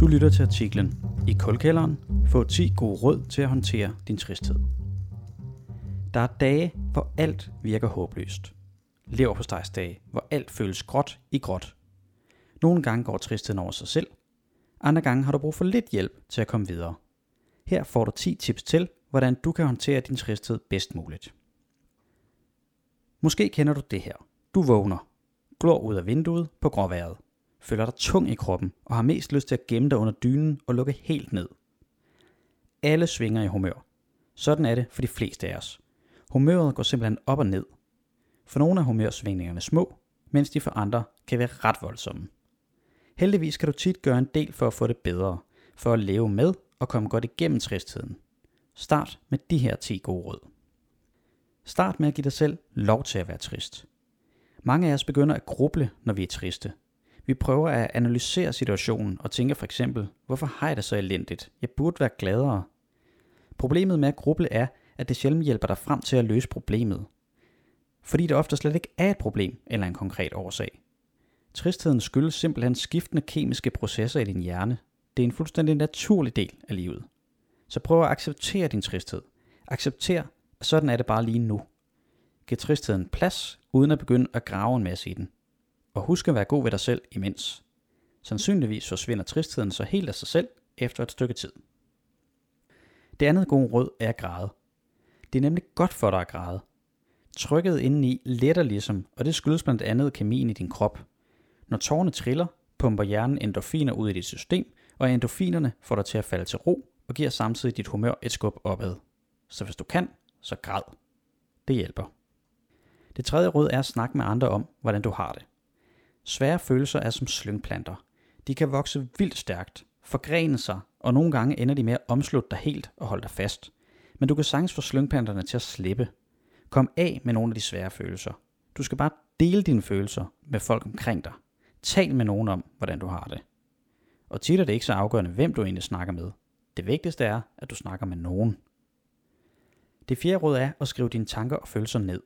Du lytter til artiklen "I kuldkælderen, få 10 gode råd til at håndtere din tristhed". Der er dage, hvor alt virker håbløst. Leverpostejsdage, hvor alt føles gråt i gråt. Nogle gange går tristheden over sig selv. Andre gange har du brug for lidt hjælp til at komme videre. Her får du 10 tips til, hvordan du kan håndtere din tristhed bedst muligt. Måske kender du det her. Du vågner, glor ud af vinduet på gråvejret, føler dig tung i kroppen og har mest lyst til at gemme dig under dynen og lukke helt ned. Alle svinger i humør. Sådan er det for de fleste af os. Humøret går simpelthen op og ned. For nogle er humørsvingningerne små, mens de for andre kan være ret voldsomme. Heldigvis kan du tit gøre en del for at få det bedre, for at leve med og komme godt igennem tristheden. Start med de her 10 gode råd. Start med at give dig selv lov til at være trist. Mange af os begynder at gruble, når vi er triste. Vi prøver at analysere situationen og tænker for eksempel, hvorfor har jeg det så elendigt? Jeg burde være gladere. Problemet med at gruble er, at det sjældent hjælper dig frem til at løse problemet. Fordi det ofte slet ikke er et problem eller en konkret årsag. Tristheden skyldes simpelthen skiftende kemiske processer i din hjerne. Det er en fuldstændig naturlig del af livet. Så prøv at acceptere din tristhed. Accepter, at sådan er det bare lige nu. Giv tristheden plads, uden at begynde at grave en masse i den. Og husk at være god ved dig selv imens. Sandsynligvis forsvinder tristheden så helt af sig selv efter et stykke tid. Det andet gode råd er at græde. Det er nemlig godt for dig at græde. Trykket indeni letter ligesom, og det skyldes blandt andet kemien i din krop. Når tårerne triller, pumper hjernen endorfiner ud i dit system, og endorfinerne får dig til at falde til ro og giver samtidig dit humør et skub opad. Så hvis du kan, så græd. Det hjælper. Det tredje råd er at snakke med andre om, hvordan du har det. Svære følelser er som slyngplanter. De kan vokse vildt stærkt, forgrene sig, og nogle gange ender de med at omslutte dig helt og holde dig fast. Men du kan sagtens få slyngplanterne til at slippe. Kom af med nogle af de svære følelser. Du skal bare dele dine følelser med folk omkring dig. Tal med nogen om, hvordan du har det. Og tit er det ikke så afgørende, hvem du egentlig snakker med. Det vigtigste er, at du snakker med nogen. Det fjerde råd er at skrive dine tanker og følelser ned.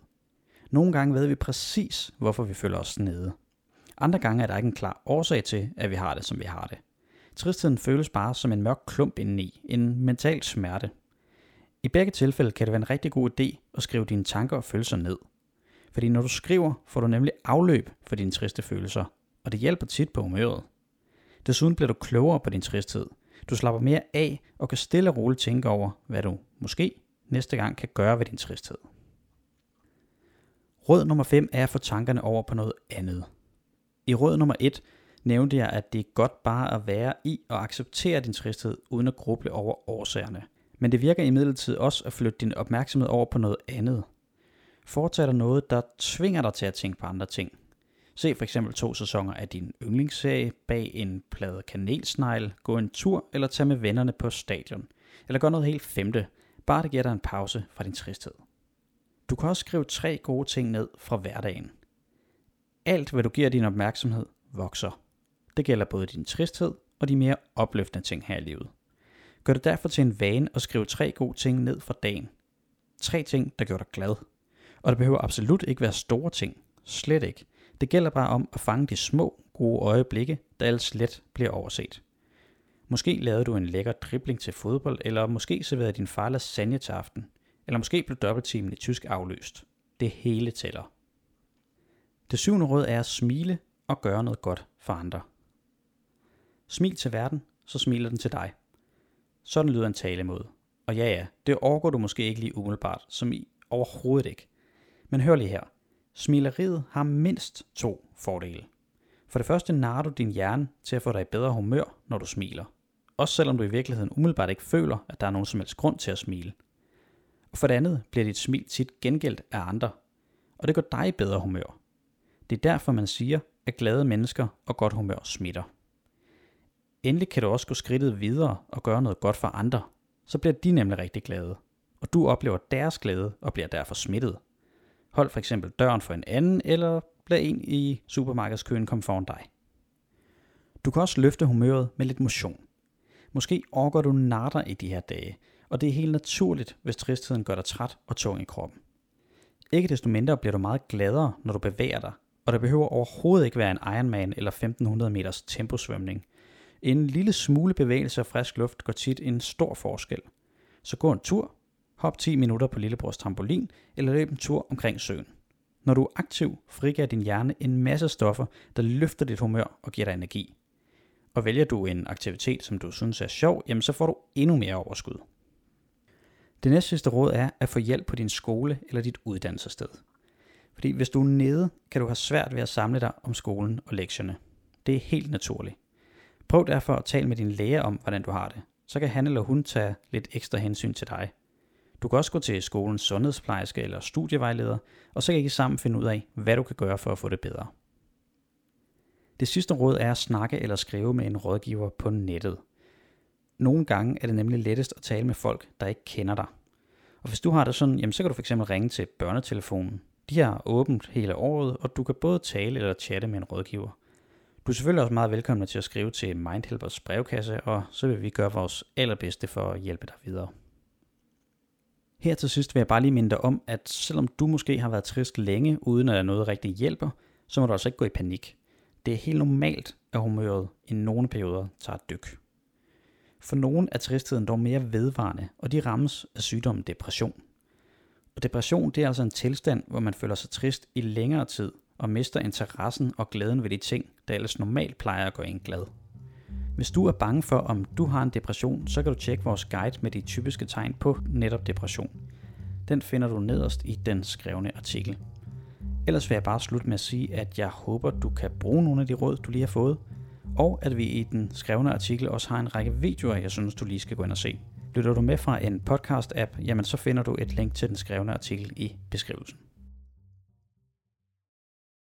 Nogle gange ved vi præcis, hvorfor vi føler os nede. Andre gange er der ikke en klar årsag til, at vi har det, som vi har det. Tristheden føles bare som en mørk klump indeni, en mental smerte. I begge tilfælde kan det være en rigtig god idé at skrive dine tanker og følelser ned. Fordi når du skriver, får du nemlig afløb for dine triste følelser, og det hjælper tit på humøret. Desuden bliver du klogere på din tristhed. Du slapper mere af og kan stille og roligt tænke over, hvad du måske næste gang kan gøre ved din tristhed. Råd nummer 5 er at få tankerne over på noget andet. I råd nummer 1 nævnte jeg, at det er godt bare at være i og acceptere din tristhed, uden at gruble over årsagerne. Men det virker imidlertid også at flytte din opmærksomhed over på noget andet. Foretage dig noget, der tvinger dig til at tænke på andre ting. Se for eksempel 2 sæsoner af din yndlingsserie, bag en plade kanelsnegl, gå en tur eller tage med vennerne på stadion. Eller gør noget helt femte, bare det giver dig en pause fra din tristhed. Du kan også skrive 3 gode ting ned fra hverdagen. Alt, hvad du giver din opmærksomhed, vokser. Det gælder både din tristhed og de mere opløftende ting her i livet. Gør det derfor til en vane at skrive 3 gode ting ned fra dagen. 3 ting, der gør dig glad. Og det behøver absolut ikke være store ting. Slet ikke. Det gælder bare om at fange de små, gode øjeblikke, der ellers let bliver overset. Måske lavede du en lækker dribling til fodbold, eller måske serverede din far lasagne til aften. Eller måske blev dobbelttimen i tysk afløst. Det hele tæller. Det 7. råd er at smile og gøre noget godt for andre. Smil til verden, så smiler den til dig. Sådan lyder en talemåde. Og ja, det overgår du måske ikke lige umiddelbart, som i overhovedet ikke. Men hør lige her. Smileriet har mindst 2 fordele. For det første narrer du din hjerne til at få dig i bedre humør, når du smiler. Også selvom du i virkeligheden umiddelbart ikke føler, at der er nogen som helst grund til at smile. Og for det andet bliver dit smil tit gengældt af andre. Og det gør dig i bedre humør. Det er derfor, man siger, at glade mennesker og godt humør smitter. Endelig kan du også gå skridtet videre og gøre noget godt for andre. Så bliver de nemlig rigtig glade. Og du oplever deres glæde og bliver derfor smittet. Hold for eksempel døren for en anden, eller lad en i supermarkedskøen komme foran dig. Du kan også løfte humøret med lidt motion. Måske orker du natter i de her dage, og det er helt naturligt, hvis tristheden gør dig træt og tung i kroppen. Ikke desto mindre bliver du meget gladere, når du bevæger dig, og der behøver overhovedet ikke være en Ironman eller 1500 meters temposvømning. En lille smule bevægelse og frisk luft gør tit en stor forskel. Så gå en tur, hop 10 minutter på lillebrors trampolin eller løb en tur omkring søen. Når du er aktiv, frigiver din hjerne en masse stoffer, der løfter dit humør og giver dig energi. Og vælger du en aktivitet, som du synes er sjov, jamen så får du endnu mere overskud. Det næstsidste råd er at få hjælp på din skole eller dit uddannelsessted. Fordi hvis du er nede, kan du have svært ved at samle dig om skolen og lektierne. Det er helt naturligt. Prøv derfor at tale med din lærer om, hvordan du har det. Så kan han eller hun tage lidt ekstra hensyn til dig. Du kan også gå til skolens sundhedsplejerske eller studievejleder, og så kan I sammen finde ud af, hvad du kan gøre for at få det bedre. Det sidste råd er at snakke eller skrive med en rådgiver på nettet. Nogle gange er det nemlig lettest at tale med folk, der ikke kender dig. Og hvis du har det sådan, jamen så kan du fx ringe til børnetelefonen. De har åbent hele året, og du kan både tale eller chatte med en rådgiver. Du er selvfølgelig også meget velkommen til at skrive til Mindhelpers brevkasse, og så vil vi gøre vores allerbedste for at hjælpe dig videre. Her til sidst vil jeg bare lige minde dig om, at selvom du måske har været trist længe, uden at noget rigtig hjælper, så må du altså ikke gå i panik. Det er helt normalt, at humøret i nogle perioder tager et dyk. For nogen er tristheden dog mere vedvarende, og de rammes af sygdommen depression. Og depression det er altså en tilstand, hvor man føler sig trist i længere tid, og mister interessen og glæden ved de ting, der ellers normalt plejer at gøre en glad. Hvis du er bange for, om du har en depression, så kan du tjekke vores guide med de typiske tegn på netop depression. Den finder du nederst i den skrevne artikel. Ellers vil jeg bare slutte med at sige, at jeg håber, du kan bruge nogle af de råd, du lige har fået, og at vi i den skrevne artikel også har en række videoer, jeg synes, du lige skal gå ind og se. Lytter du med fra en podcast-app, jamen så finder du et link til den skrevne artikel i beskrivelsen.